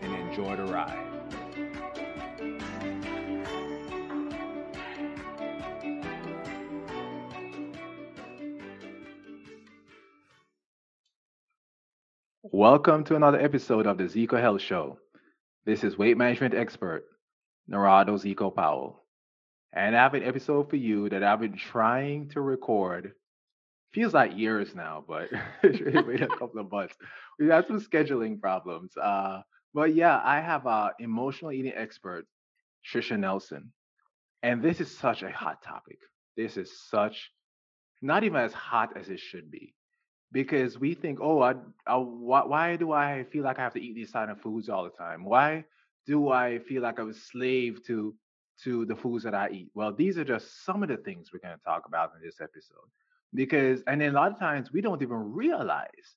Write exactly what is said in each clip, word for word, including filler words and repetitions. and enjoy the ride. Welcome to another episode of the Zeco Health Show. This is weight management expert, Narado Zeco Powell. And I have an episode for you that I've been trying to record. Feels like years now, but it's been a couple of months. We had some scheduling problems. Uh, but yeah, I have an emotional eating expert, Tricia Nelson. And this is such a hot topic. This is such, not even as hot as it should be. Because we think, oh, I, I, why, why do I feel like I have to eat these kind of foods all the time? Why do I feel like I'm a slave to to the foods that I eat? Well, these are just some of the things we're going to talk about in this episode. Because, and then a lot of times we don't even realize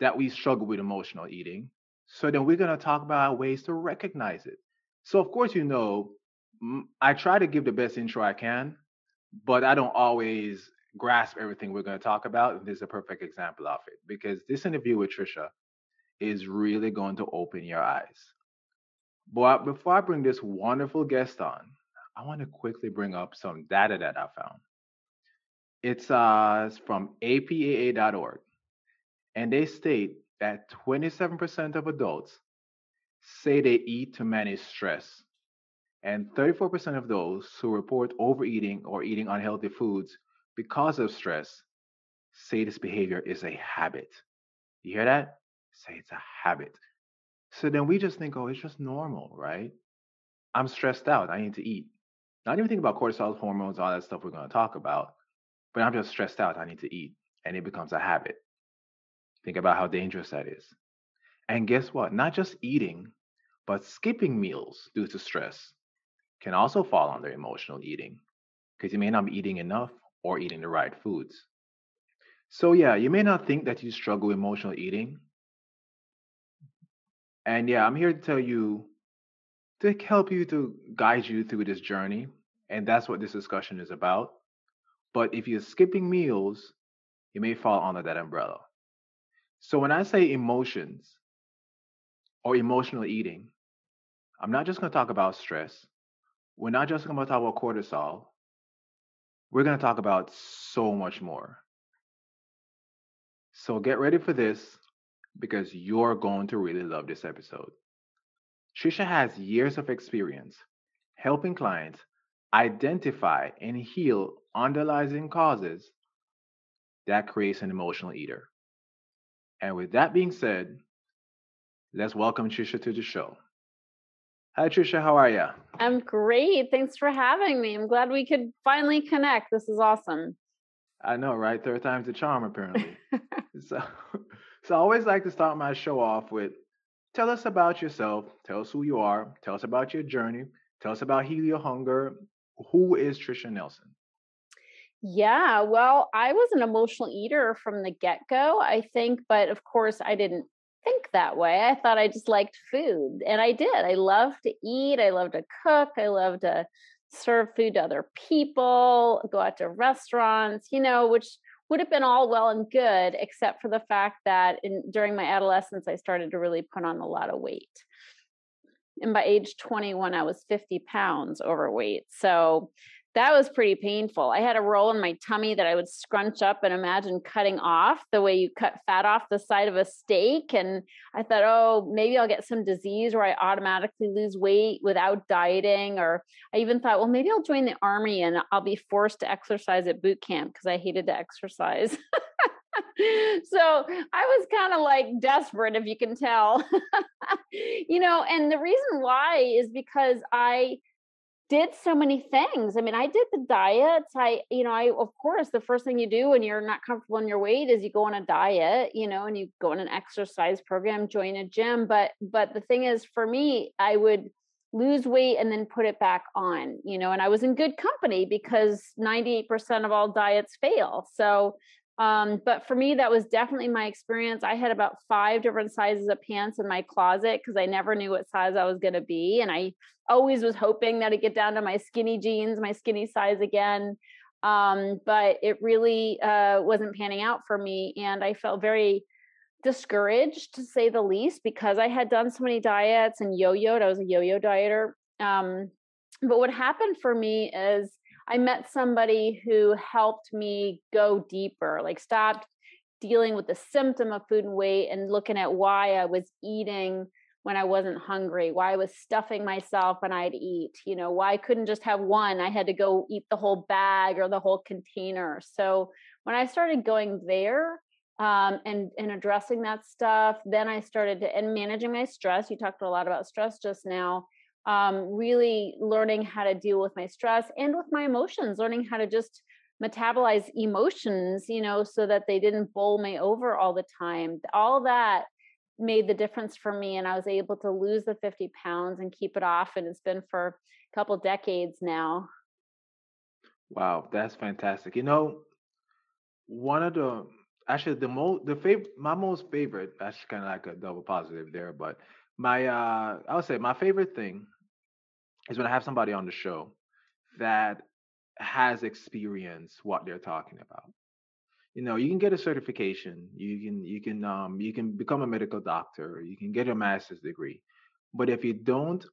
that we struggle with emotional eating. So then we're going to talk about ways to recognize it. So of course, you know, I try to give the best intro I can, but I don't always grasp everything we're going to talk about. And this is a perfect example of it, because this interview with Tricia is really going to open your eyes. But before I bring this wonderful guest on, I want to quickly bring up some data that I found. It's uh, from A P A dot org, and they state that twenty-seven percent of adults say they eat to manage stress, and thirty-four percent of those who report overeating or eating unhealthy foods because of stress say this behavior is a habit. You hear that? Say it's a habit. So then we just think, oh, it's just normal, right? I'm stressed out. I need to eat. Not even think about cortisol, hormones, all that stuff we're going to talk about. But I'm just stressed out. I need to eat. And it becomes a habit. Think about how dangerous that is. And guess what? Not just eating, but skipping meals due to stress can also fall under emotional eating, because you may not be eating enough or eating the right foods. So yeah, you may not think that you struggle with emotional eating. And yeah, I'm here to tell you, to help you, to guide you through this journey. And that's what this discussion is about. But if you're skipping meals, you may fall under that umbrella. So when I say emotions or emotional eating, I'm not just going to talk about stress. We're not just going to talk about cortisol. We're going to talk about so much more. So get ready for this, because you're going to really love this episode. Tricia has years of experience helping clients identify and heal underlying causes that creates an emotional eater. And with that being said, let's welcome Tricia to the show. Hi, Tricia. How are you? I'm great. Thanks for having me. I'm glad we could finally connect. This is awesome. I know, right? Third time's the charm, apparently. so... So I always like to start my show off with, tell us about yourself, tell us who you are, tell us about your journey, tell us about Heal Your Hunger. Who is Tricia Nelson? Yeah, well, I was an emotional eater from the get-go, I think, but of course I didn't think that way. I thought I just liked food, and I did. I loved to eat, I loved to cook, I loved to serve food to other people, go out to restaurants, you know, which would have been all well and good, except for the fact that in, during my adolescence, I started to really put on a lot of weight. And by age twenty-one, I was fifty pounds overweight. So that was pretty painful. I had a roll in my tummy that I would scrunch up and imagine cutting off, the way you cut fat off the side of a steak. And I thought, oh, maybe I'll get some disease where I automatically lose weight without dieting. Or I even thought, well, maybe I'll join the army and I'll be forced to exercise at boot camp, because I hated to exercise. So I was kind of like desperate, if you can tell, you know, and the reason why is because I did so many things. I mean, I did the diets. I, you know, I, of course, the first thing you do when you're not comfortable in your weight is you go on a diet, you know, and you go on an exercise program, join a gym. But, but the thing is, for me, I would lose weight and then put it back on, you know, and I was in good company because ninety-eight percent of all diets fail. So, um, but for me, that was definitely my experience. I had about five different sizes of pants in my closet because I never knew what size I was going to be. And I always was hoping that I'd get down to my skinny jeans, my skinny size again. Um, but it really, uh, wasn't panning out for me. And I felt very discouraged, to say the least, because I had done so many diets and yo-yoed. I was a yo-yo dieter. Um, but what happened for me is I met somebody who helped me go deeper, like stopped dealing with the symptom of food and weight and looking at why I was eating when I wasn't hungry, why I was stuffing myself when I'd eat, you know, why I couldn't just have one. I had to go eat the whole bag or the whole container. So when I started going there, Um, and, and addressing that stuff. Then I started to, and managing my stress. You talked a lot about stress just now, um, really learning how to deal with my stress and with my emotions, learning how to just metabolize emotions, you know, so that they didn't bowl me over all the time. All that made the difference for me. And I was able to lose the fifty pounds and keep it off. And it's been for a couple decades now. Wow. That's fantastic. You know, one of the, Actually, the most, the fav- my most favorite, that's kind of like a double positive there, but my, uh, I would say my favorite thing is when I have somebody on the show that has experienced what they're talking about. You know, you can get a certification, you can, you can, um, you can become a medical doctor, you can get a master's degree, but if you don't,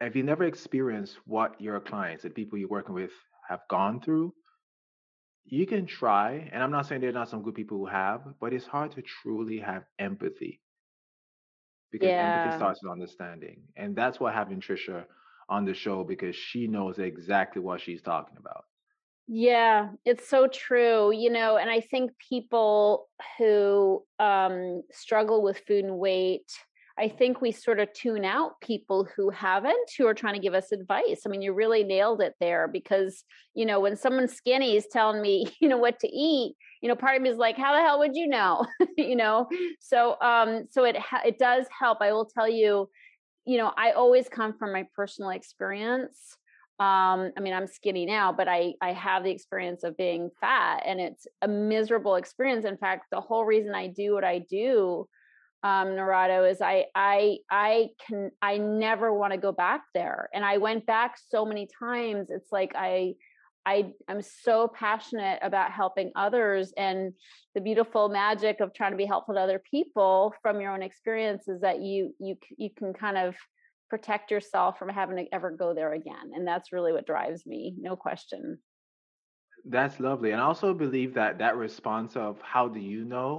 if you never experience what your clients and people you're working with have gone through, you can try, and I'm not saying there are not some good people who have, but it's hard to truly have empathy because yeah. empathy starts with understanding. And that's why having Tricia on the show, because she knows exactly what she's talking about. Yeah, it's so true. You know, and I think people who um, struggle with food and weight, I think we sort of tune out people who haven't, who are trying to give us advice. I mean, you really nailed it there because, you know, when someone skinny is telling me, you know, what to eat, you know, part of me is like, how the hell would you know? you know? So, um, so it, ha- it does help. I will tell you, you know, I always come from my personal experience. Um, I mean, I'm skinny now, but I, I have the experience of being fat and it's a miserable experience. In fact, the whole reason I do what I do Um, Narado is I, I, I can, I never want to go back there. And I went back so many times. It's like, I, I, I'm so passionate about helping others, and the beautiful magic of trying to be helpful to other people from your own experience is that you, you, you can kind of protect yourself from having to ever go there again. And that's really what drives me. No question. That's lovely. And I also believe that that response of how do you know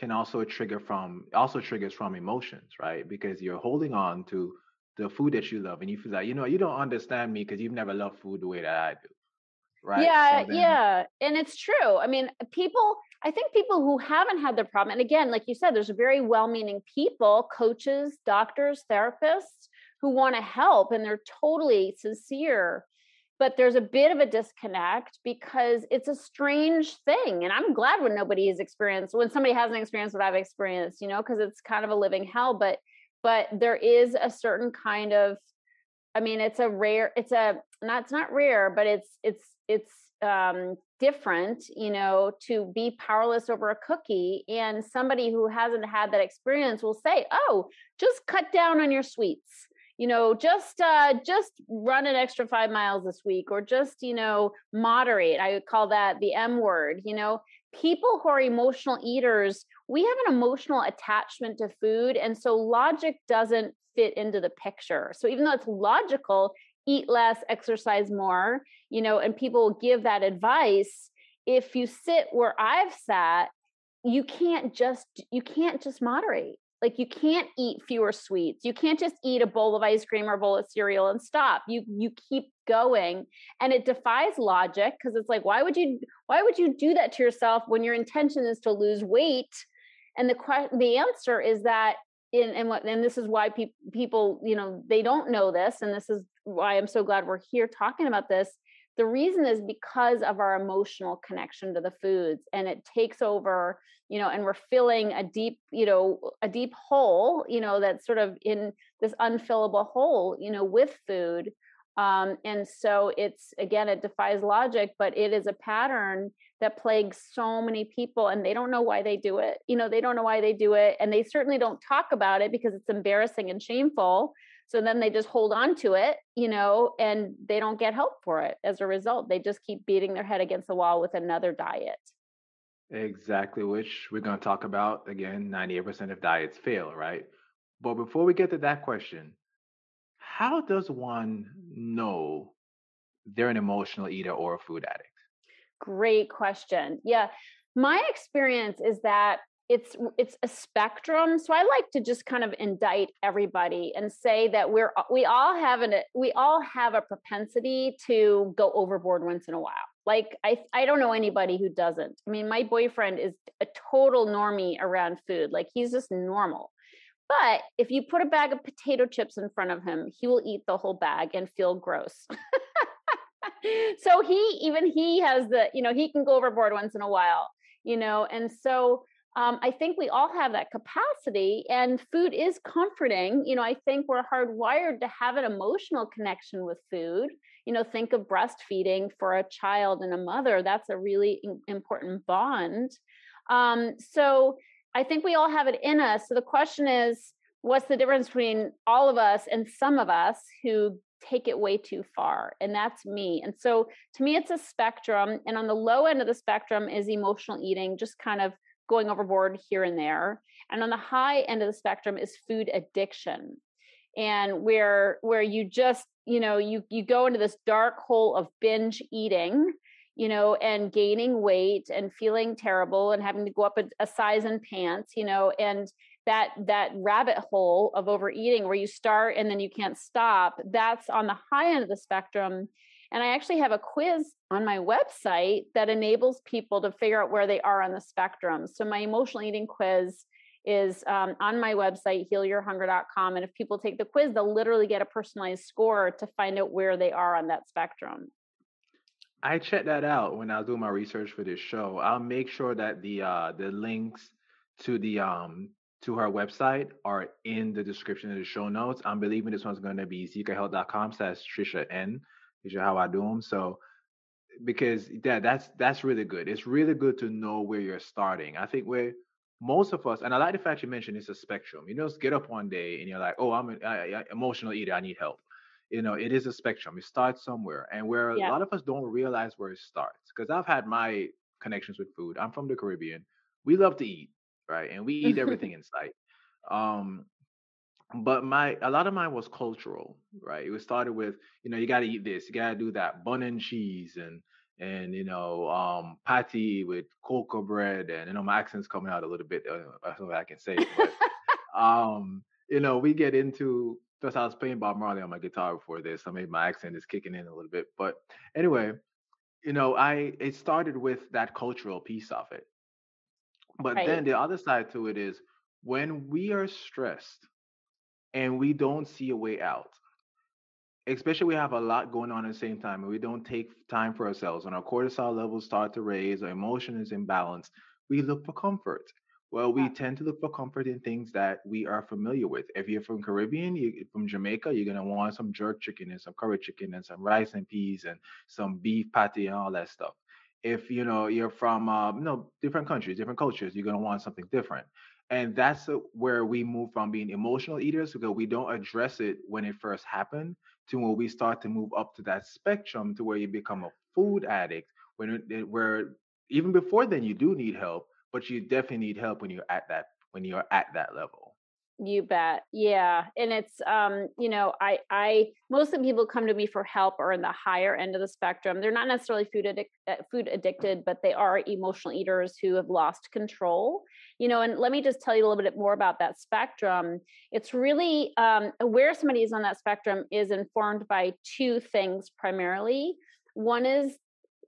can also trigger from, also triggers from emotions, right? Because you're holding on to the food that you love and you feel like, you know, you don't understand me because you've never loved food the way that I do, right? Yeah, so then- yeah. And it's true. I mean, people, I think people who haven't had the problem, and again, like you said, there's very well-meaning people, coaches, doctors, therapists who want to help and they're totally sincere. But there's a bit of a disconnect because it's a strange thing. And I'm glad when nobody has experienced, when somebody hasn't experienced what I've experienced, you know, because it's kind of a living hell, but, but there is a certain kind of, I mean, it's a rare, it's a, not, it's not rare, but it's, it's, it's um, different, you know, to be powerless over a cookie. And somebody who hasn't had that experience will say, oh, just cut down on your sweets. You know, just uh, just run an extra five miles this week, or just, you know, moderate. I would call that the M word. You know, people who are emotional eaters, we have an emotional attachment to food. And so logic doesn't fit into the picture. So even though it's logical, eat less, exercise more, you know, and people give that advice. If you sit where I've sat, you can't just you can't just moderate. Like you can't eat fewer sweets. You can't just eat a bowl of ice cream or a bowl of cereal and stop. You you keep going, and it defies logic because it's like, why would you why would you do that to yourself when your intention is to lose weight? And the que- the answer is that in and what and this is why pe- people, you know, they don't know this, and this is why I'm so glad we're here talking about this. The reason is because of our emotional connection to the foods, and it takes over, you know, and we're filling a deep, you know, a deep hole, you know, that's sort of in this unfillable hole, you know, with food. Um, and so it's, again, it defies logic, but it is a pattern that plagues so many people, and they don't know why they do it. You know, they don't know why they do it. And they certainly don't talk about it because it's embarrassing and shameful. So then they just hold on to it, you know, and they don't get help for it. As a result, they just keep beating their head against the wall with another diet. Exactly, which we're going to talk about. Again, ninety-eight percent of diets fail, right? But before we get to that question, how does one know they're an emotional eater or a food addict? Great question. Yeah. My experience is that It's it's a spectrum, so I like to just kind of indict everybody and say that we're we all have an we all have a propensity to go overboard once in a while. Like I I don't know anybody who doesn't. I mean, my boyfriend is a total normie around food. Like he's just normal. But if you put a bag of potato chips in front of him, he will eat the whole bag and feel gross. So he even he has the you know he can go overboard once in a while, you know, and so. Um, I think we all have that capacity, and food is comforting. You know, I think we're hardwired to have an emotional connection with food. You know, think of breastfeeding for a child and a mother. That's a really important bond. Um, so I think we all have it in us. So the question is, what's the difference between all of us and some of us who take it way too far? And that's me. And so to me, it's a spectrum. And on the low end of the spectrum is emotional eating, just kind of going overboard here and there. And on the high end of the spectrum is food addiction. And where, where you just, you know, you, you go into this dark hole of binge eating, you know, and gaining weight and feeling terrible and having to go up a, a size in pants, you know, and that, that rabbit hole of overeating where you start and then you can't stop. That's on the high end of the spectrum. And I actually have a quiz on my website that enables people to figure out where they are on the spectrum. So my emotional eating quiz is um, on my website, heal your hunger dot com. And if people take the quiz, they'll literally get a personalized score to find out where they are on that spectrum. I checked that out when I was doing my research for this show. I'll make sure that the uh, the links to the um, to her website are in the description of the show notes. I'm believing this one's going to be zeco health dot com slash Tricia N. Is how I do them. So, because that that's that's really good. It's really good to know where you're starting. I think where most of us, and I like the fact you mentioned it's a spectrum. You know, get up one day and you're like, oh, I'm an I, I, emotional eater. I need help. You know, it is a spectrum. You start somewhere, and where yeah. a lot of us don't realize where it starts. Because I've had my connections with food. I'm from the Caribbean. We love to eat, right? And we eat everything in sight. Um, But my a lot of mine was cultural, right? It was started with, you know, you got to eat this, you got to do that, bun and cheese and, and you know, um, patty with cocoa bread. And, you know, my accent's coming out a little bit. Uh, I don't know if I can say it, but, um, you know, we get into, plus I was playing Bob Marley on my guitar before this, so maybe my accent is kicking in a little bit. But anyway, you know, I it started with that cultural piece of it. But right. Then the other side to it is when we are stressed, and we don't see a way out, especially we have a lot going on at the same time, and we don't take time for ourselves. When our cortisol levels start to raise, our emotion is imbalanced, we look for comfort. Well, we tend to look for comfort in things that we are familiar with. If you're from Caribbean, you, from Jamaica, you're going to want some jerk chicken and some curry chicken and some rice and peas and some beef patty and all that stuff. If, you know, you're from, uh, you know, different countries, different cultures, you're going to want something different. And that's where we move from being emotional eaters, because we don't address it when it first happened, to when we start to move up to that spectrum to where you become a food addict, when where even before then you do need help, but you definitely need help when you're at that when you're at that level. You bet. Yeah. And it's, um, you know, I, I, most of the people come to me for help are in the higher end of the spectrum. They're not necessarily food addict, food addicted, but they are emotional eaters who have lost control, you know, and let me just tell you a little bit more about that spectrum. It's really, um, where somebody is on that spectrum is informed by two things primarily. One is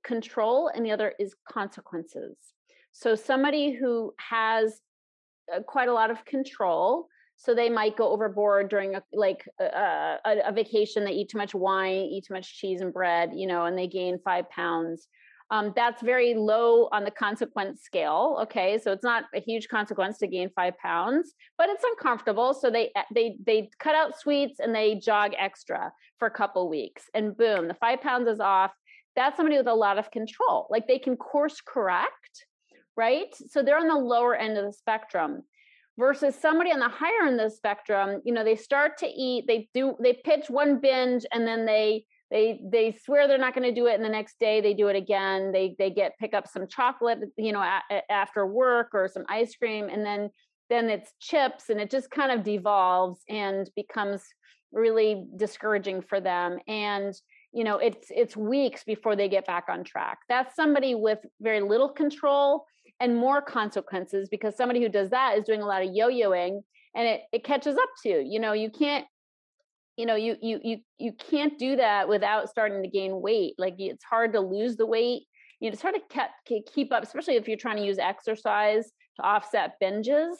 control and the other is consequences. So somebody who has quite a lot of control So they might go overboard during a, like uh, a, a vacation. They eat too much wine, eat too much cheese and bread, you know, and they gain five pounds. Um, that's very low on the consequence scale. Okay. So it's not a huge consequence to gain five pounds, but it's uncomfortable. So they, they, they cut out sweets and they jog extra for a couple weeks, and boom, the five pounds is off. That's somebody with a lot of control. Like they can course correct, right? So they're on the lower end of the spectrum versus somebody on the higher end of the spectrum. You know, they start to eat, they do, they pitch one binge and then they, They they swear they're not going to do it, and the next day they do it again. They they get pick up some chocolate, you know, a, a, after work, or some ice cream, and then then it's chips, and it just kind of devolves and becomes really discouraging for them. And you know, it's it's weeks before they get back on track. That's somebody with very little control and more consequences, because somebody who does that is doing a lot of yo-yoing, and it it catches up to you. You know, you can't. You know, you, you, you, you can't do that without starting to gain weight. Like it's hard to lose the weight. You know, it's hard to keep up, especially if you're trying to use exercise to offset binges.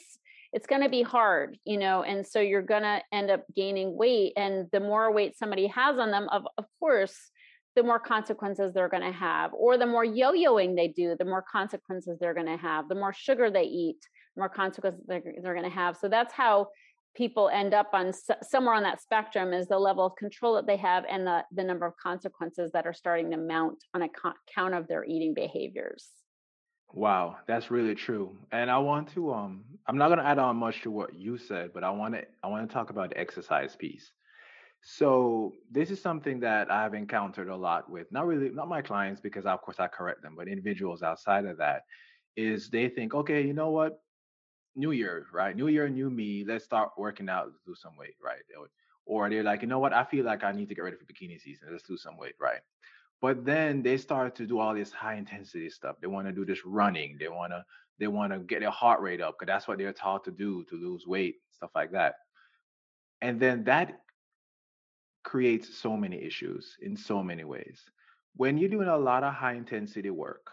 It's going to be hard, you know, and so you're going to end up gaining weight. And the more weight somebody has on them, of, of course, the more consequences they're going to have, or the more yo-yoing they do, the more consequences they're going to have, the more sugar they eat, the more consequences they're, they're going to have. So that's how people end up on somewhere on that spectrum, is the level of control that they have and the, the number of consequences that are starting to mount on account of their eating behaviors. Wow. That's really true. And I want to, um, I'm not going to add on much to what you said, but I want to, I want to talk about the exercise piece. So this is something that I've encountered a lot with, not really, not my clients, because of course I correct them, but individuals outside of that, is they think, okay, you know what? New year, right? New year, new me. Let's start working out. Let's lose some weight, right? Or they're like, you know what? I feel like I need to get ready for bikini season. Let's lose some weight, right? But then they start to do all this high intensity stuff. They want to do this running. They want to they want to get their heart rate up, because that's what they're taught to do to lose weight, stuff like that. And then that creates so many issues in so many ways. When you're doing a lot of high intensity work,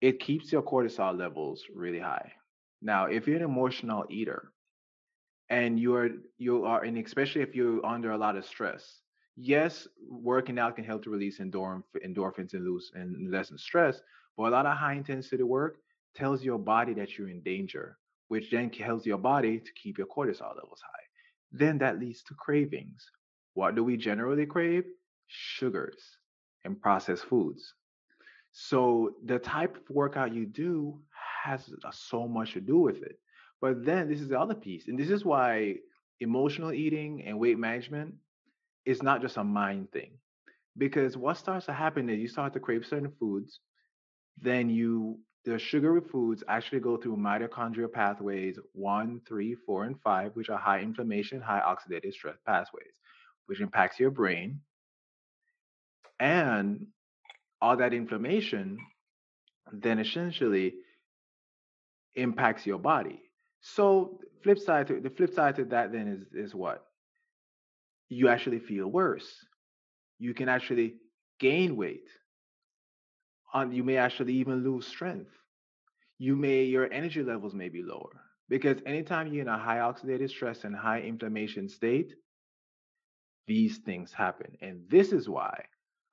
it keeps your cortisol levels really high. Now, if you're an emotional eater and you are, you are, and especially if you're under a lot of stress, yes, working out can help to release endorph- endorphins and lose and lessen stress, but a lot of high intensity work tells your body that you're in danger, which then tells your body to keep your cortisol levels high. Then that leads to cravings. What do we generally crave? Sugars and processed foods. So the type of workout you do has so much to do with it. But then this is the other piece. And this is why emotional eating and weight management is not just a mind thing. Because what starts to happen is you start to crave certain foods, then you the sugary foods actually go through mitochondrial pathways one, three, four, and five, which are high inflammation, high oxidative stress pathways, which impacts your brain. And all that inflammation then essentially impacts your body. So flip side to, the flip side to that then is, is what? You actually feel worse. You can actually gain weight. Um, you may actually even lose strength. You may, your energy levels may be lower, because anytime you're in a high oxidative stress and high inflammation state, these things happen. And this is why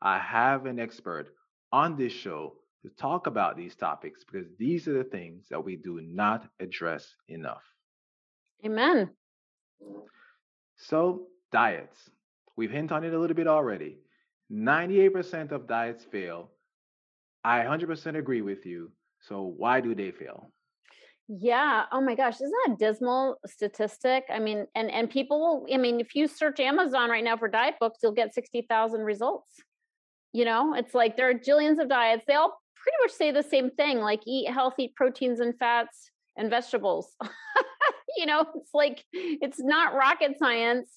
I have an expert on this show to talk about these topics, because these are the things that we do not address enough. Amen. So diets, we've hinted on it a little bit already. ninety-eight percent of diets fail. I one hundred percent agree with you. So why do they fail? Yeah. Oh my gosh. Isn't that a dismal statistic? I mean, and, and people will, I mean, if you search Amazon right now for diet books, you'll get sixty thousand results. You know, it's like there are jillions of diets. They all pretty much say the same thing, like eat healthy proteins and fats and vegetables. You know, it's like, it's not rocket science,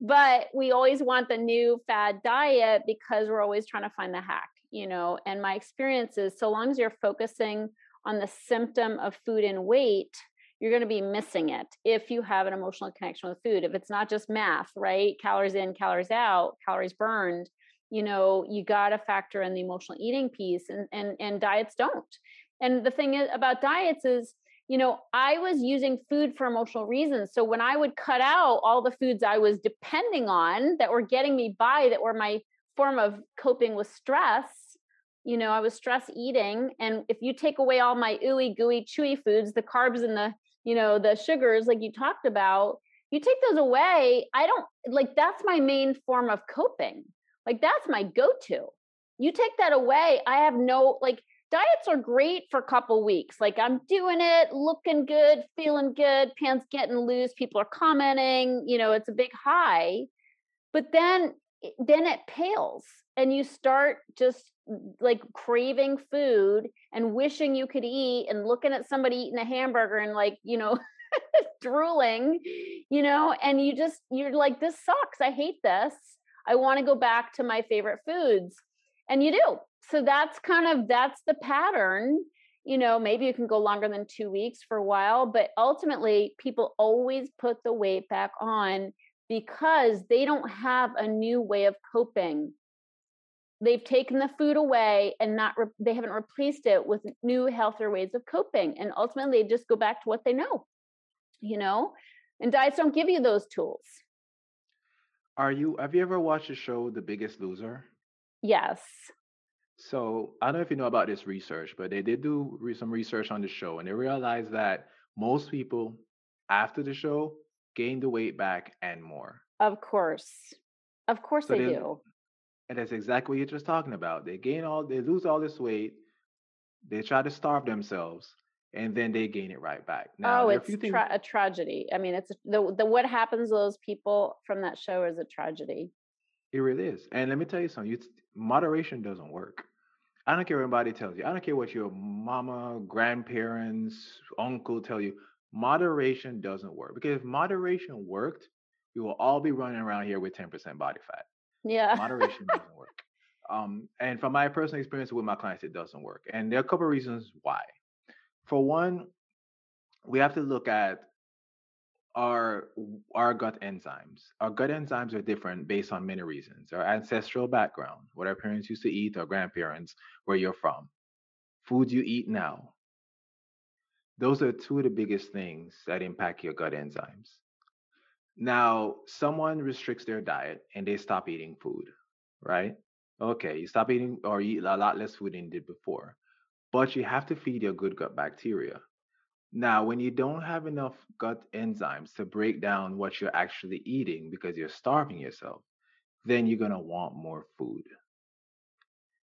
but we always want the new fad diet because we're always trying to find the hack, you know. And my experience is, so long as you're focusing on the symptom of food and weight, you're going to be missing it if you have an emotional connection with food. If it's not just math, right? Calories in, calories out, calories burned. You know, you got to factor in the emotional eating piece, and, and, and diets don't. And the thing is, about diets is, you know, I was using food for emotional reasons. So when I would cut out all the foods I was depending on that were getting me by, that were my form of coping with stress, you know, I was stress eating. And if you take away all my ooey, gooey, chewy foods, the carbs and the, you know, the sugars, like you talked about, you take those away. I don't like, that's my main form of coping. Like that's my go-to. You take that away. I have no, like diets are great for a couple weeks. Like I'm doing it, looking good, feeling good, pants getting loose. People are commenting, you know, it's a big high, but then then it pales and you start just like craving food and wishing you could eat and looking at somebody eating a hamburger and like, you know, drooling, you know, and you just, you're like, this sucks. I hate this. I want to go back to my favorite foods. And you do. So that's kind of, that's the pattern, you know, maybe you can go longer than two weeks for a while, but ultimately people always put the weight back on because they don't have a new way of coping. They've taken the food away and not re- they haven't replaced it with new, healthier ways of coping. And ultimately, they just go back to what they know, you know, and diets don't give you those tools. Are you, have you ever watched the show, The Biggest Loser? Yes. So I don't know if you know about this research, but they did do re- some research on the show and they realized that most people after the show gain the weight back and more. Of course. Of course so they, they do. And that's exactly what you're just talking about. They gain all, they lose all this weight. They try to starve themselves and then they gain it right back. Now, oh, it's a, things, tra- a tragedy. I mean, it's the, the, what happens to those people from that show is a tragedy. It really is. And let me tell you something, you, moderation doesn't work. I don't care what anybody tells you. I don't care what your mama, grandparents, uncle tell you. Moderation doesn't work, because if moderation worked, we will all be running around here with ten percent body fat. Yeah. Moderation doesn't work. Um, and from my personal experience with my clients, it doesn't work. And there are a couple of reasons why. For one, we have to look at our, our gut enzymes. Our gut enzymes are different based on many reasons. Our ancestral background, what our parents used to eat, our grandparents, where you're from, foods you eat now. Those are two of the biggest things that impact your gut enzymes. Now, someone restricts their diet and they stop eating food, right? Okay, you stop eating or you eat a lot less food than you did before, but you have to feed your good gut bacteria. Now, when you don't have enough gut enzymes to break down what you're actually eating because you're starving yourself, then you're gonna want more food.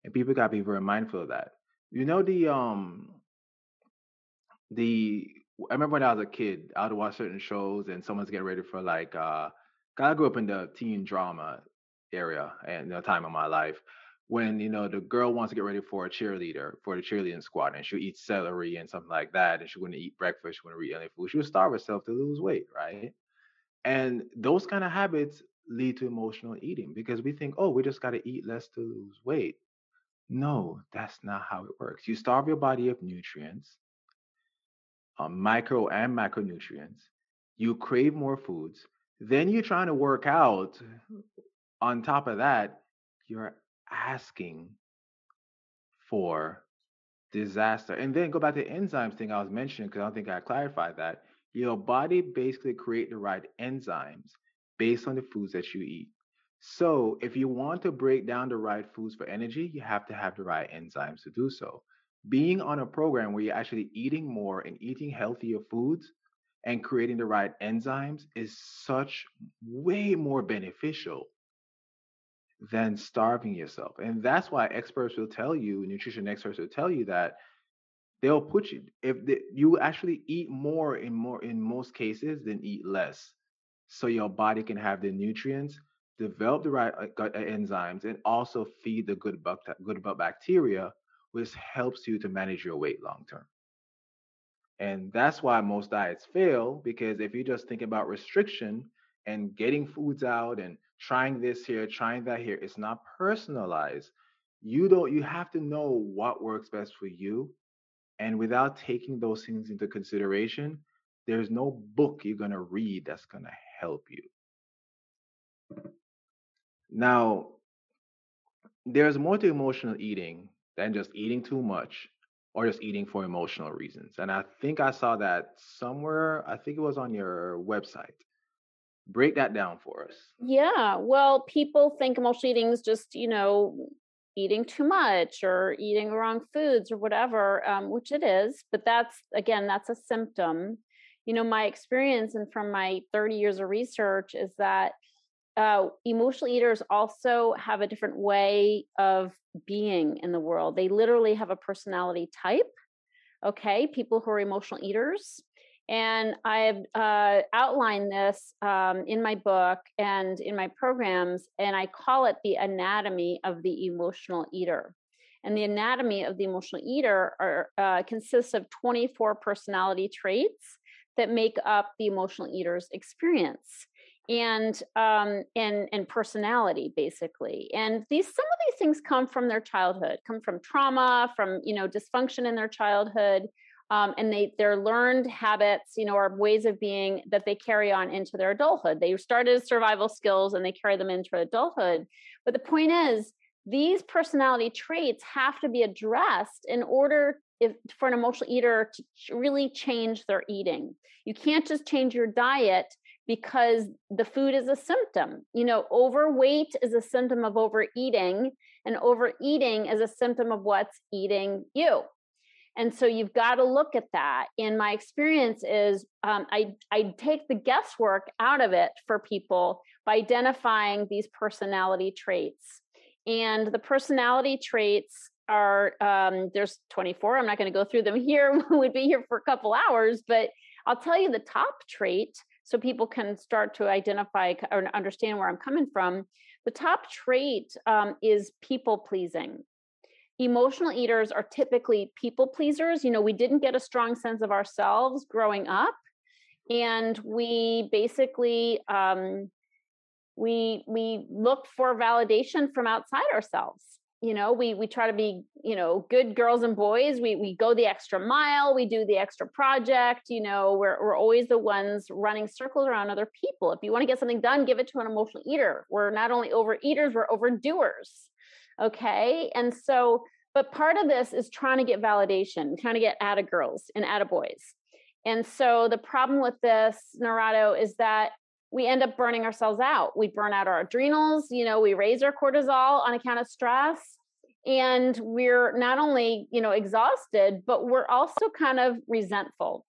And people gotta be very mindful of that. You know, the um, the I remember when I was a kid, I would watch certain shows and someone's getting ready for like, uh, I grew up in the teen drama area and the time of my life when, you know, the girl wants to get ready for a cheerleader, for the cheerleading squad, and she'll eat celery and something like that. And she wouldn't eat breakfast, she wouldn't eat any food. She would starve herself to lose weight, right? And those kind of habits lead to emotional eating because we think, oh, we just got to eat less to lose weight. No, that's not how it works. You starve your body of nutrients. Um, micro and macronutrients, you crave more foods, then you're trying to work out. On top of that, you're asking for disaster. And then go back to the enzymes thing I was mentioning, because I don't think I clarified that. Your body basically creates the right enzymes based on the foods that you eat. So if you want to break down the right foods for energy, you have to have the right enzymes to do so. Being on a program where you're actually eating more and eating healthier foods and creating the right enzymes is such way more beneficial than starving yourself. And that's why experts will tell you, nutrition experts will tell you that they'll put you, if they, you actually eat more in more in most cases than eat less. So your body can have the nutrients, develop the right gut enzymes, and also feed the good gut good bacteria, which helps you to manage your weight long-term. And that's why most diets fail, because if you're just thinking about restriction and getting foods out and trying this here, trying that here, it's not personalized. You don't, you have to know what works best for you. And without taking those things into consideration, there's no book you're going to read that's going to help you. Now, there's more to emotional eating than just eating too much or just eating for emotional reasons. And I think I saw that somewhere. I think it was on your website. Break that down for us. Yeah. Well, people think emotional eating is just, you know, eating too much or eating the wrong foods or whatever, um, which it is. But that's, again, that's a symptom. You know, my experience and from my thirty years of research is that uh, emotional eaters also have a different way of being in the world. They literally have a personality type. Okay. People who are emotional eaters. And I've uh, outlined this um, in my book and in my programs, and I call it the anatomy of the emotional eater. And the anatomy of the emotional eater are, uh, consists of twenty-four personality traits that make up the emotional eater's experience and um, and and personality, basically. And these some of these things come from their childhood, come from trauma, from you know dysfunction in their childhood. Um, and they, their learned habits, you know, are ways of being that they carry on into their adulthood. They started as survival skills and they carry them into adulthood. But the point is, these personality traits have to be addressed in order if, for an emotional eater to really change their eating. You can't just change your diet because the food is a symptom. You know, overweight is a symptom of overeating, and overeating is a symptom of what's eating you. And so you've got to look at that. And my experience is um, I, I take the guesswork out of it for people by identifying these personality traits. And the personality traits are, um, there's twenty-four. I'm not going to go through them here. We'd be here for a couple hours, but I'll tell you the top trait so people can start to identify or understand where I'm coming from. The top trait um, is people pleasing. Emotional eaters are typically people pleasers. You know, we didn't get a strong sense of ourselves growing up. And we basically, um, we we look for validation from outside ourselves. You know, we we try to be, you know, good girls and boys. We we go the extra mile. We do the extra project. You know, we're we're always the ones running circles around other people. If you want to get something done, give it to an emotional eater. We're not only overeaters, we're overdoers. Okay. And so, but part of this is trying to get validation, trying to get attagirls and attaboys. And so the problem with this, Narado, is that we end up burning ourselves out. We burn out our adrenals, you know, we raise our cortisol on account of stress. And we're not only, you know, exhausted, but we're also kind of resentful.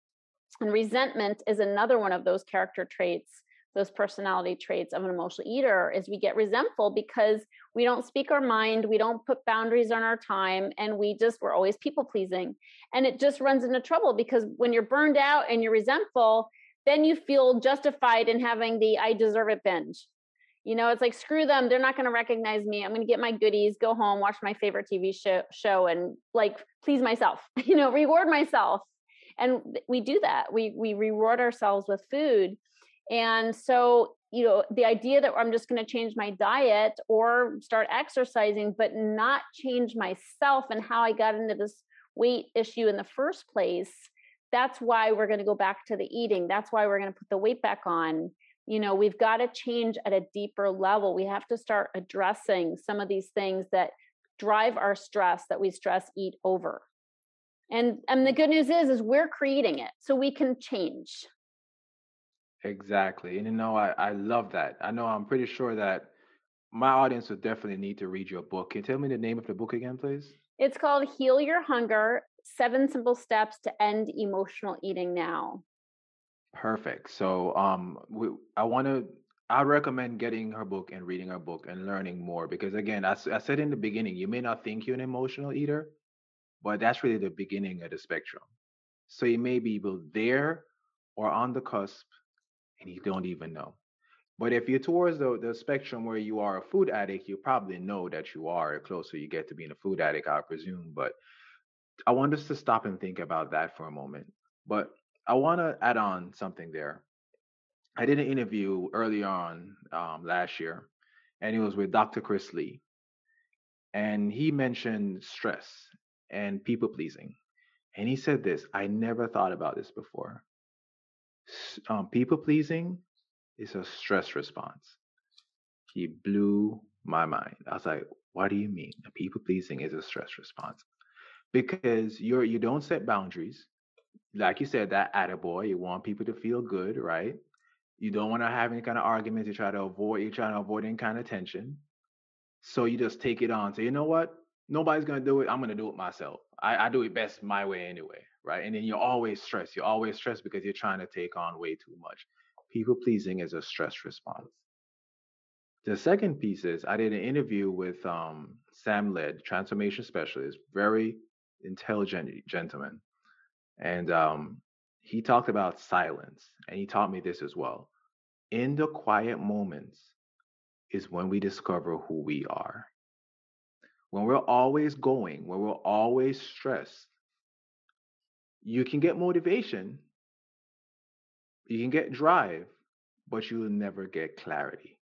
And resentment is another one of those character traits. Those personality traits of an emotional eater is we get resentful because we don't speak our mind. We don't put boundaries on our time. And we just, we're always people pleasing. And it just runs into trouble because when you're burned out and you're resentful, then you feel justified in having the, I deserve it binge. You know, it's like, screw them. They're not going to recognize me. I'm going to get my goodies, go home, watch my favorite T V show, show and like, please myself, you know, reward myself. And we do that. We, we reward ourselves with food. And so, you know, the idea that I'm just going to change my diet or start exercising, but not change myself and how I got into this weight issue in the first place, that's why we're going to go back to the eating. That's why we're going to put the weight back on. You know, we've got to change at a deeper level. We have to start addressing some of these things that drive our stress, that we stress eat over. And, and the good news is, is we're creating it so we can change. Exactly. And you know, I, I love that. I know I'm pretty sure that my audience would definitely need to read your book. Can you tell me the name of the book again, please? It's called Heal Your Hunger, Seven Simple Steps to End Emotional Eating Now. Perfect. So um, we, I want to, I recommend getting her book and reading her book and learning more because again, I, I said in the beginning, you may not think you're an emotional eater, but that's really the beginning of the spectrum. So you may be both there or on the cusp, and you don't even know. But if you're towards the, the spectrum where you are a food addict, you probably know that you are, the closer you get to being a food addict, I presume. But I want us to stop and think about that for a moment. But I want to add on something there. I did an interview early on um, last year, and it was with Doctor Chris Lee. And he mentioned stress and people pleasing. And he said this, I never thought about this before. Um, people pleasing is a stress response. He blew my mind. I was like, what do you mean? People pleasing is a stress response. because you're, you don't set boundaries. Like you said, that attaboy, you want people to feel good, right? You don't want to have any kind of arguments. You try to avoid, you're trying to avoid any kind of tension. So you just take it on. So you know what? Nobody's going to do it. I'm going to do it myself. I, I do it best my way anyway, right? And then you're always stressed. You're always stressed because you're trying to take on way too much. People pleasing is a stress response. The second piece is I did an interview with um, Sam Led, transformation specialist, very intelligent gentleman. And um, he talked about silence. And he taught me this as well. In the quiet moments is when we discover who we are. When we're always going, when we're always stressed, you can get motivation, you can get drive, but you'll never get clarity.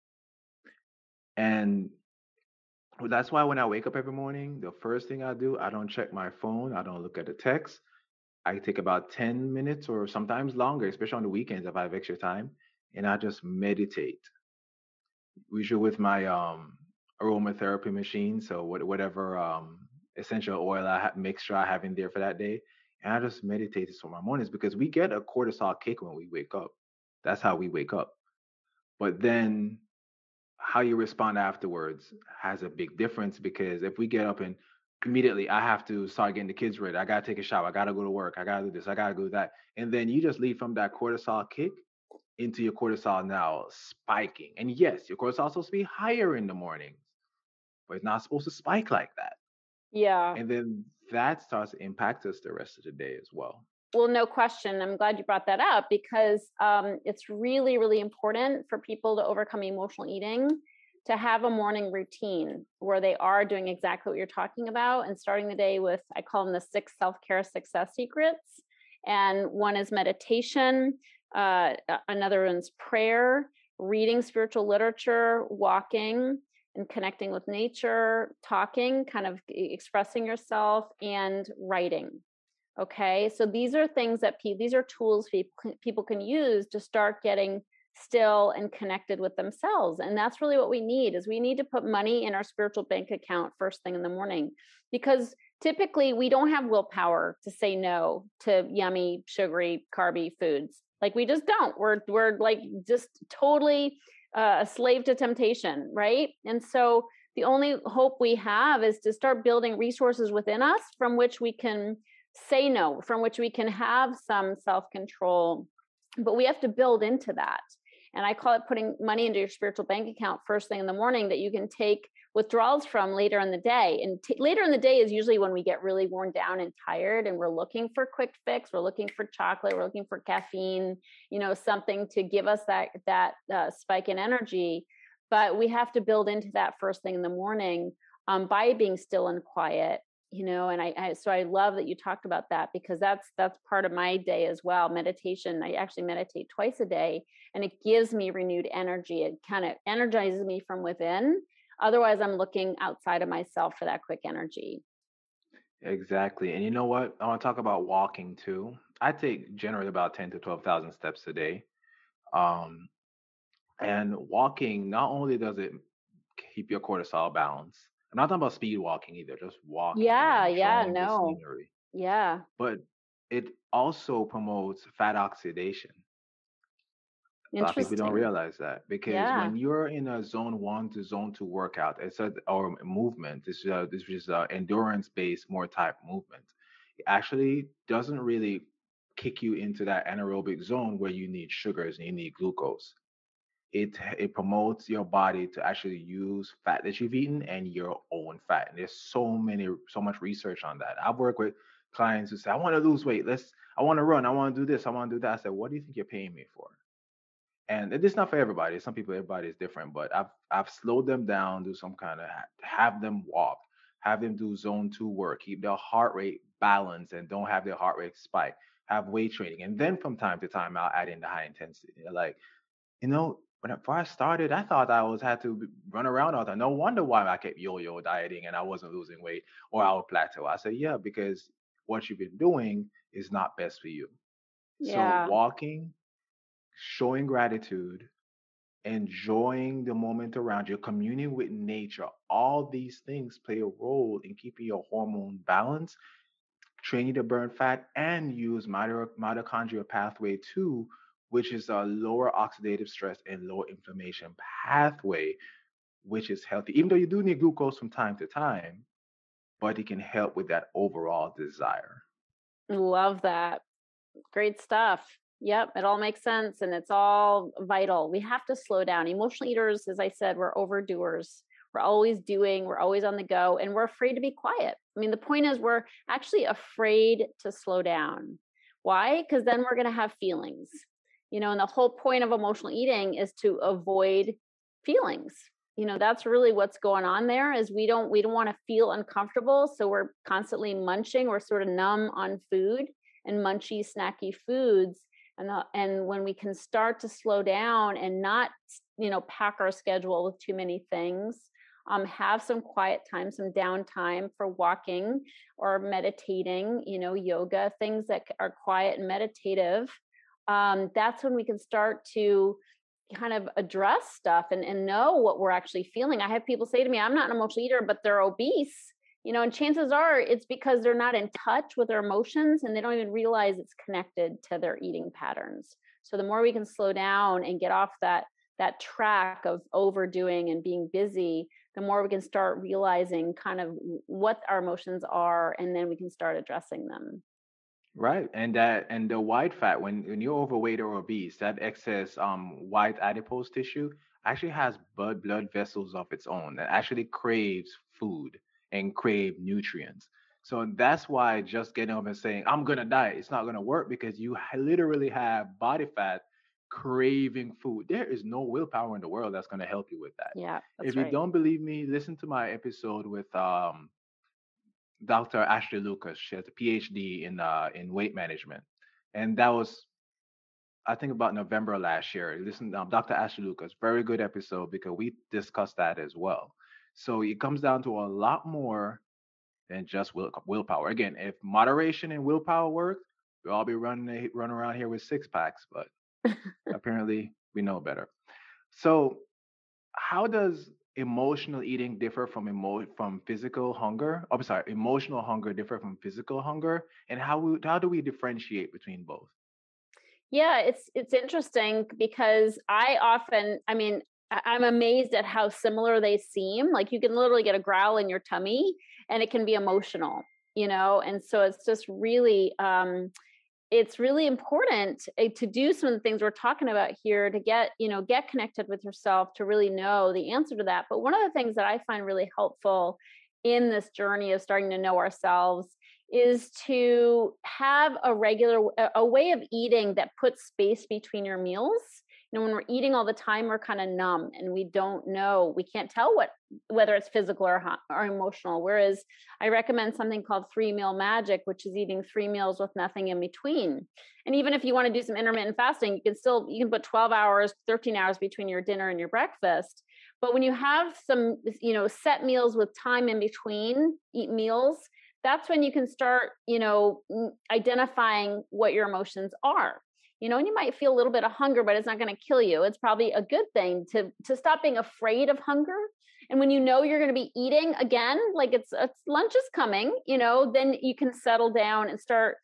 And that's why when I wake up every morning, the first thing I do, I don't check my phone, I don't look at the text. I take about ten minutes or sometimes longer, especially on the weekends if I have extra time, and I just meditate. Usually with my um, aromatherapy machine, so what, whatever um, essential oil I ha- make sure I have in there for that day, and I just meditate this for my mornings because we get a cortisol kick when we wake up. That's how we wake up. But then how you respond afterwards has a big difference, because if we get up and immediately I have to start getting the kids ready, I gotta take a shower, I gotta go to work, I gotta do this, I gotta do that, and then you just lead from that cortisol kick into your cortisol now spiking. And yes, your cortisol is supposed to be higher in the morning, but it's not supposed to spike like that. Yeah. And then that starts to impact us the rest of the day as well. Well, no question. I'm glad you brought that up, because um, it's really, really important for people to overcome emotional eating, to have a morning routine where they are doing exactly what you're talking about and starting the day with, I call them the six self-care success secrets. And one is meditation. Uh, another one's prayer, reading spiritual literature, walking and connecting with nature, talking, kind of expressing yourself, and writing. Okay. So these are things that pe- these are tools people can use to start getting still and connected with themselves. And that's really what we need, is we need to put money in our spiritual bank account first thing in the morning, because typically we don't have willpower to say no to yummy, sugary, carby foods. Like, we just don't, we're, we're like just totally uh, a slave to temptation. Right. And so the only hope we have is to start building resources within us from which we can say no, from which we can have some self-control, but we have to build into that. And I call it putting money into your spiritual bank account first thing in the morning that you can take withdrawals from later in the day. And t- later in the day is usually when we get really worn down and tired, and we're looking for quick fix. We're looking for chocolate. We're looking for caffeine, you know, something to give us that, that uh, spike in energy. But we have to build into that first thing in the morning um, by being still and quiet, you know, and I, I, so I love that you talked about that, because that's, that's part of my day as well. Meditation. I actually meditate twice a day, and it gives me renewed energy. It kind of energizes me from within. Otherwise, I'm looking outside of myself for that quick energy. Exactly. And you know what? I want to talk about walking too. I take generally about ten to twelve thousand steps a day. Um, and walking, not only does it keep your cortisol balance, I'm not talking about speed walking either, just walking. Yeah, yeah, no. Scenery. Yeah. But it also promotes fat oxidation. A lot of people don't realize that, because yeah. when you're in a zone one to zone two workout, it's a or movement. This is a, this is a endurance-based, more type movement. It actually doesn't really kick you into that anaerobic zone where you need sugars and you need glucose. It it promotes your body to actually use fat that you've eaten and your own fat. And there's so many, so much research on that. I've worked with clients who say, "I want to lose weight. Let's. I want to run. I want to do this. I want to do that." I said, "What do you think you're paying me for?" And it's not for everybody. Some people, everybody is different, but I've I've slowed them down, do some kind of, have them walk, have them do zone two work, keep their heart rate balanced and don't have their heart rate spike, have weight training. And then from time to time, I'll add in the high intensity. Like, you know, when I, before I started, I thought I always had to run around all the time. No wonder why I kept yo-yo dieting and I wasn't losing weight or I would plateau. I said, yeah, because what you've been doing is not best for you. Yeah. So walking, showing gratitude, enjoying the moment around you, communing with nature, all these things play a role in keeping your hormone balance train you to burn fat, and use mitochondrial pathway two, which is a lower oxidative stress and lower inflammation pathway, which is healthy. Even though you do need glucose from time to time, but it can help with that overall desire. Love that. Great stuff. Yep, it all makes sense, and it's all vital. We have to slow down. Emotional eaters, as I said, we're overdoers. We're always doing, we're always on the go, and we're afraid to be quiet. I mean, the point is we're actually afraid to slow down. Why? Because then we're going to have feelings. You know, and the whole point of emotional eating is to avoid feelings. You know, that's really what's going on there is we don't we don't want to feel uncomfortable, so we're constantly munching. We're sort of numb on food and munchy, snacky foods. And, the, and when we can start to slow down and not, you know, pack our schedule with too many things, um, have some quiet time, some downtime for walking or meditating, you know, yoga, things that are quiet and meditative, um, that's when we can start to kind of address stuff and, and know what we're actually feeling. I have people say to me, I'm not an emotional eater, but they're obese, you know, and chances are it's because they're not in touch with their emotions and they don't even realize it's connected to their eating patterns. So the more we can slow down and get off that, that track of overdoing and being busy, the more we can start realizing kind of what our emotions are, and then we can start addressing them. Right. And that, and the white fat, when, when you're overweight or obese, that excess um, white adipose tissue actually has blood, blood vessels of its own that actually craves food and crave nutrients. So that's why just getting up and saying, I'm going to diet, it's not going to work, because you literally have body fat craving food. There is no willpower in the world that's going to help you with that. Yeah. If you right. don't believe me, listen to my episode with um, Doctor Ashley Lucas. She has a P H D in uh, in weight management. And that was, I think, about November last year. Listen, um, Doctor Ashley Lucas, very good episode, because we discussed that as well. So it comes down to a lot more than just will, willpower. Again, if moderation and willpower work, we'll all be running run around here with six packs, but apparently we know better. So how does emotional eating differ from emo- from physical hunger? Oh, I'm sorry, emotional hunger differ from physical hunger? And how we, how do we differentiate between both? Yeah, it's it's interesting because I often, I mean, I'm amazed at how similar they seem. Like you can literally get a growl in your tummy and it can be emotional, you know? And so it's just really, um, it's really important to do some of the things we're talking about here to get, you know, get connected with yourself, to really know the answer to that. But one of the things that I find really helpful in this journey of starting to know ourselves is to have a regular, a way of eating that puts space between your meals. You know, when we're eating all the time, we're kind of numb and we don't know, we can't tell what, whether it's physical or, or emotional. Whereas I recommend something called three meal magic, which is eating three meals with nothing in between. And even if you want to do some intermittent fasting, you can still, you can put twelve hours, thirteen hours between your dinner and your breakfast. But when you have some, you know, set meals with time in between, eat meals, that's when you can start, you know, identifying what your emotions are. You know, and you might feel a little bit of hunger, but it's not going to kill you. It's probably a good thing to, to stop being afraid of hunger. And when you know you're going to be eating again, like it's, it's lunch is coming, you know, then you can settle down and start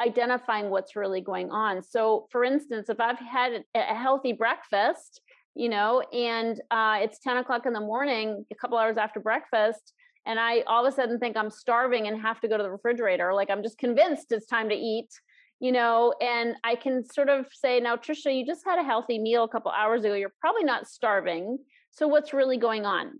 identifying what's really going on. So for instance, if I've had a healthy breakfast, you know, and uh, it's ten o'clock in the morning, a couple hours after breakfast, and I all of a sudden think I'm starving and have to go to the refrigerator, like I'm just convinced it's time to eat. You know, and I can sort of say, now, Tricia, you just had a healthy meal a couple hours ago. You're probably not starving. So what's really going on?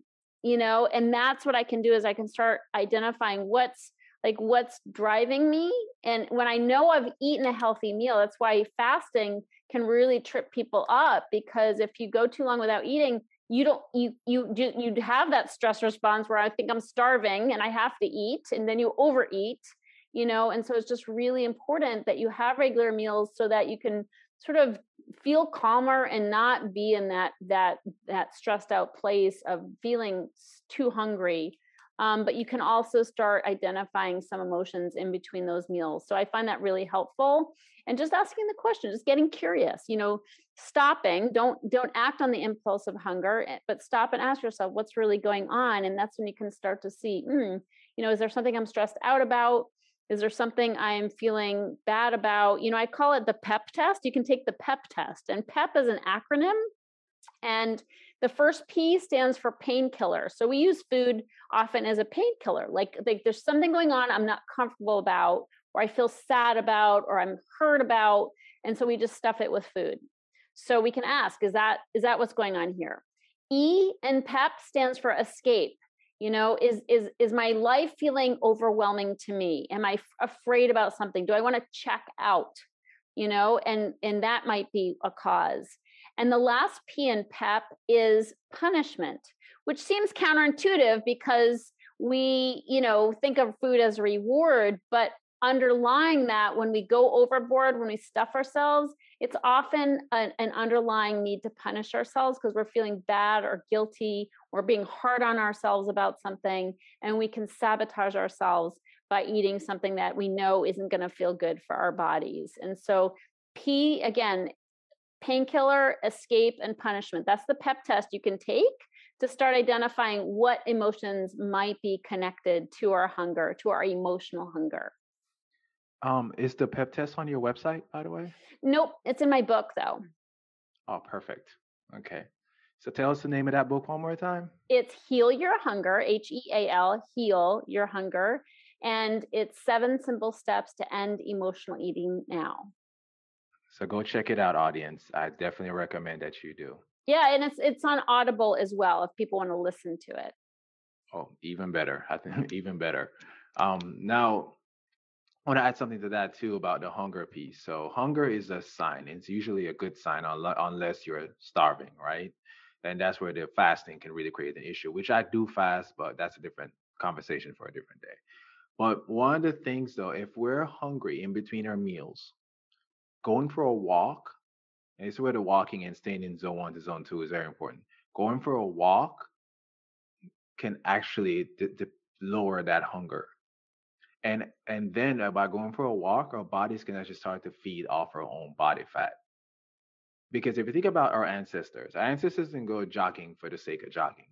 You know, and that's what I can do is I can start identifying what's like, what's driving me. And when I know I've eaten a healthy meal, that's why fasting can really trip people up, because if you go too long without eating, you don't, you, you, you have that stress response where I think I'm starving and I have to eat, and then you overeat. You know, and so it's just really important that you have regular meals so that you can sort of feel calmer and not be in that that that stressed out place of feeling too hungry. Um, but you can also start identifying some emotions in between those meals. So I find that really helpful. And just asking the question, just getting curious, you know, stopping, don't don't act on the impulse of hunger, but stop and ask yourself what's really going on. And that's when you can start to see, mm, you know, is there something I'm stressed out about? Is there something I'm feeling bad about? You know, I call it the PEP test. You can take the PEP test, and PEP is an acronym. And the first P stands for painkiller. So we use food often as a painkiller. Like, like there's something going on I'm not comfortable about, or I feel sad about, or I'm hurt about. And so we just stuff it with food. So we can ask, is that, is that what's going on here? E in PEP stands for escape. You know, is, is, is my life feeling overwhelming to me? Am I f- afraid about something? Do I want to check out? You know, and, and that might be a cause. And the last P in PEP is punishment, which seems counterintuitive because we, you know, think of food as reward, but underlying that, when we go overboard, when we stuff ourselves, it's often an, an underlying need to punish ourselves because we're feeling bad or guilty or being hard on ourselves about something. And we can sabotage ourselves by eating something that we know isn't going to feel good for our bodies. And so P, again, painkiller, escape, and punishment. That's the PEP test you can take to start identifying what emotions might be connected to our hunger, to our emotional hunger. Um, is the PEP test on your website, by the way? Nope. It's in my book, though. Oh, perfect. Okay. So tell us the name of that book one more time. It's Heal Your Hunger, H E A L, Heal Your Hunger. And it's seven simple steps to end emotional eating now. So go check it out, audience. I definitely recommend that you do. Yeah, and it's it's on Audible as well if people want to listen to it. Oh, even better. I think even better. Um, now, I want to add something to that too about the hunger piece. So hunger is a sign. It's usually a good sign unless you're starving, right? And that's where the fasting can really create an issue, which I do fast, but that's a different conversation for a different day. But one of the things, though, if we're hungry in between our meals, going for a walk, and this is where the walking and staying in zone one to zone two is very important. Going for a walk can actually d- d- lower that hunger. And and then by going for a walk, our bodies can actually start to feed off our own body fat. Because if you think about our ancestors, our ancestors didn't go jogging for the sake of jogging,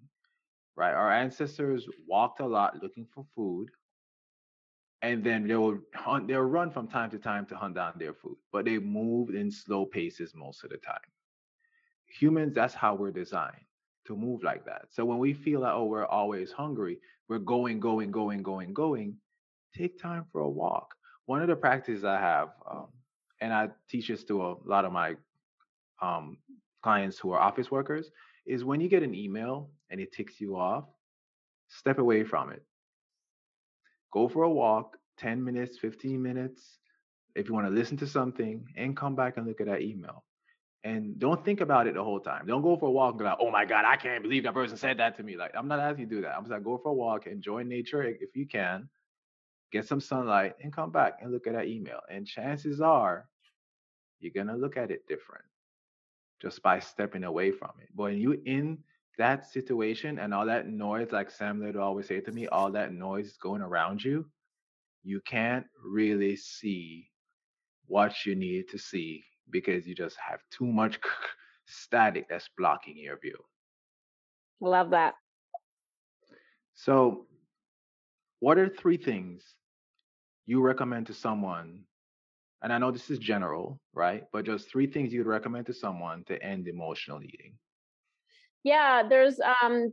right? Our ancestors walked a lot looking for food. And then they will hunt, they'll run from time to time to hunt down their food, but they moved in slow paces most of the time. Humans, that's how we're designed, to move like that. So when we feel like, oh, we're always hungry, we're going, going, going, going, going, take time for a walk. One of the practices I have, um, and I teach this to a lot of my um, clients who are office workers, is when you get an email and it ticks you off, step away from it. Go for a walk, ten minutes, fifteen minutes, if you want to listen to something, and come back and look at that email. And don't think about it the whole time. Don't go for a walk and be like, oh my God, I can't believe that person said that to me. Like, I'm not asking you to do that. I'm just like, go for a walk, enjoy nature if you can, get some sunlight, and come back and look at that email. And chances are, you're going to look at it different just by stepping away from it. But when you're in that situation and all that noise, like Sam Led always say to me, all that noise going around you, you can't really see what you need to see because you just have too much static that's blocking your view. Love that. So what are three things you recommend to someone? And I know this is general, right? But just three things you'd recommend to someone to end emotional eating. Yeah, there's um,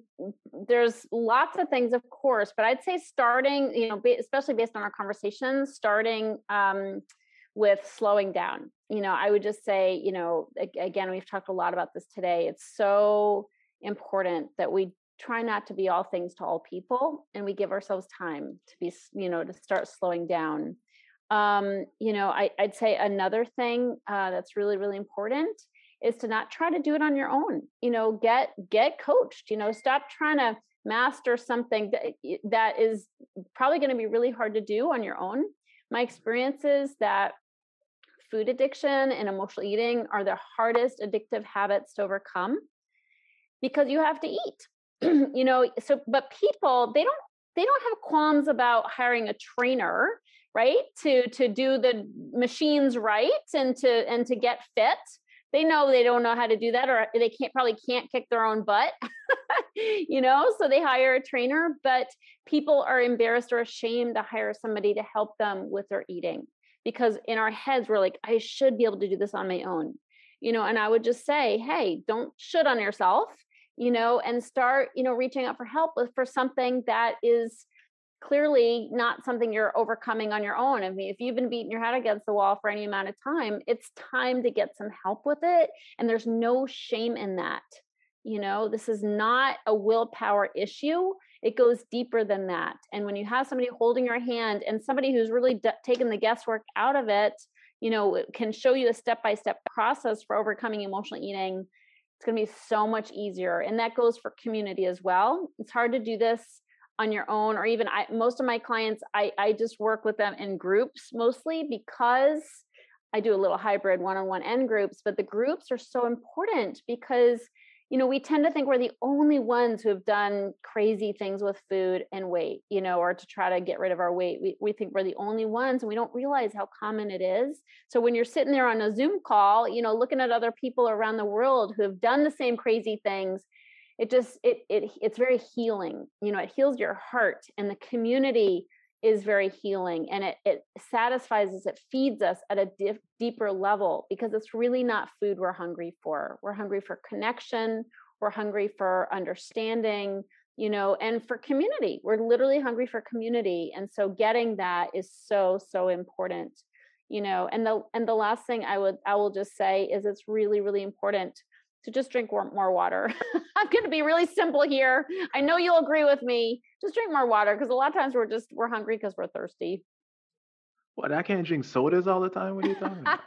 there's lots of things, of course, but I'd say starting, you know, especially based on our conversations, starting um, with slowing down. You know, I would just say, you know, again, we've talked a lot about this today. It's so important that we try not to be all things to all people, and we give ourselves time to be, you know, to start slowing down. Um, you know, I, I'd say another thing uh, that's really, really important is to not try to do it on your own. You know, get get coached, you know, stop trying to master something that, that is probably going to be really hard to do on your own. My experience is that food addiction and emotional eating are the hardest addictive habits to overcome because you have to eat, you know, so, but people, they don't, they don't have qualms about hiring a trainer, right? To, to do the machines right and to, and to get fit. They know they don't know how to do that, or they can't probably can't kick their own butt. you know, so they hire a trainer, but people are embarrassed or ashamed to hire somebody to help them with their eating, because in our heads, we're like, I should be able to do this on my own, you know, and I would just say, hey, don't should on yourself, you know, and start, you know, reaching out for help with, for something that is clearly not something you're overcoming on your own. I mean, if you've been beating your head against the wall for any amount of time, it's time to get some help with it. And there's no shame in that. You know, this is not a willpower issue. It goes deeper than that. And when you have somebody holding your hand and somebody who's really d- taken the guesswork out of it, you know, it can show you a step-by-step process for overcoming emotional eating. It's going to be so much easier. And that goes for community as well. It's hard to do this on your own, or even I, most of my clients, I, I just work with them in groups mostly, because I do a little hybrid one-on-one and groups, but the groups are so important because, you know, we tend to think we're the only ones who have done crazy things with food and weight, you know, or to try to get rid of our weight. We, we think we're the only ones, and we don't realize how common it is. So when you're sitting there on a Zoom call, you know, looking at other people around the world who have done the same crazy things, it just, it, it, it's very healing, you know, it heals your heart, and the community is very healing, and it, it satisfies us. It feeds us at a dif- deeper level, because it's really not food we're hungry for. We're hungry for connection. We're hungry for understanding, you know, and for community. We're literally hungry for community. And so getting that is so, so important, you know, and the, and the last thing I would, I will just say is it's really, really important to just drink more water. I'm going to be really simple here. I know you'll agree with me. Just drink more water, because a lot of times we're just, we're hungry because we're thirsty. What? I can't drink sodas all the time? What are you talking about?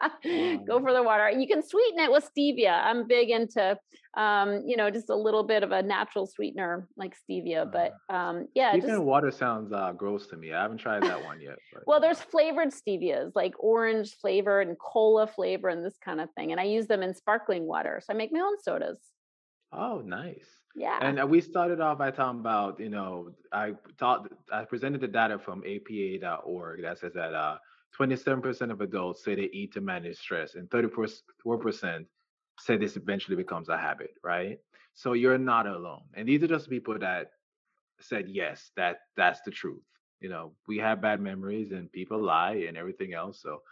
um, Go for the water. You can sweeten it with stevia. I'm big into, um, you know, just a little bit of a natural sweetener like stevia. But um, yeah. Even just... water sounds uh, gross to me. I haven't tried that one yet. But... well, there's flavored stevias, like orange flavored and cola flavor and this kind of thing. And I use them in sparkling water. So I make my own sodas. Oh, nice. Yeah. And we started off by talking about, you know, I thought I presented the data from A P A dot org that says that uh, twenty-seven percent of adults say they eat to manage stress, and thirty-four percent say this eventually becomes a habit, right? So you're not alone. And these are just people that said, yes, that that's the truth. You know, we have bad memories and people lie and everything else. So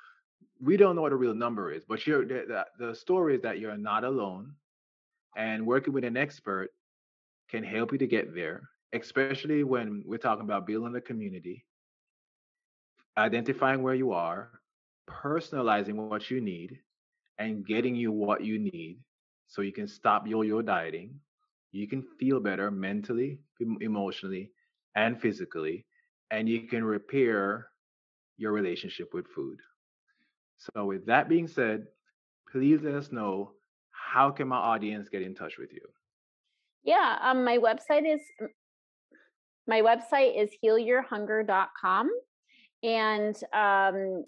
we don't know what the real number is, but you're, the, the, the story is that you're not alone. And working with an expert can help you to get there, especially when we're talking about building the community, identifying where you are, personalizing what you need, and getting you what you need so you can stop yo-yo dieting. You can feel better mentally, emotionally, and physically, and you can repair your relationship with food. So with that being said, please let us know, how can my audience get in touch with you? Yeah, um, my website is my website is heal your hunger dot com, and um,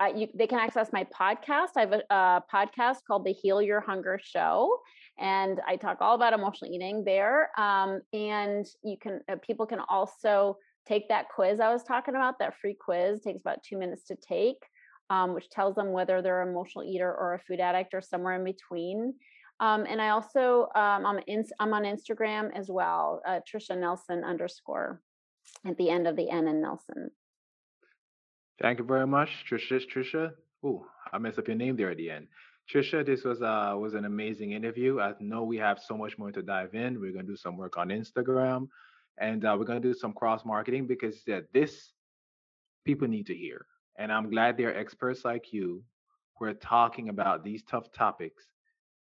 I, you, they can access my podcast. I have a, a podcast called The Heal Your Hunger Show, and I talk all about emotional eating there. Um, and you can uh, people can also take that quiz I was talking about. That free quiz, it takes about two minutes to take. Um, which tells them whether they're an emotional eater or a food addict or somewhere in between. Um, and I also, um, I'm, in, I'm on Instagram as well, uh, Tricia Nelson underscore at the end of the N and Nelson. Thank you very much, Tricia. Tricia, ooh, I messed up your name there at the end. Tricia, this was uh, was an amazing interview. I know we have so much more to dive in. We're going to do some work on Instagram, and uh, we're going to do some cross-marketing, because yeah, this people need to hear. And I'm glad there are experts like you who are talking about these tough topics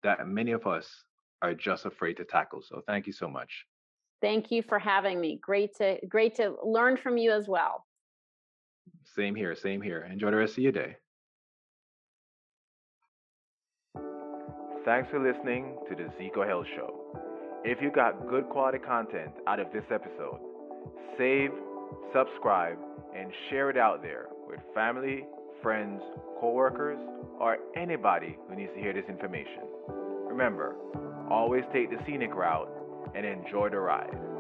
that many of us are just afraid to tackle. So thank you so much. Thank you for having me. Great to great to learn from you as well. Same here, same here. Enjoy the rest of your day. Thanks for listening to the Zeco Health Show. If you got good quality content out of this episode, save, subscribe, and share it out there with family, friends, coworkers, or anybody who needs to hear this information. Remember, always take the scenic route and enjoy the ride.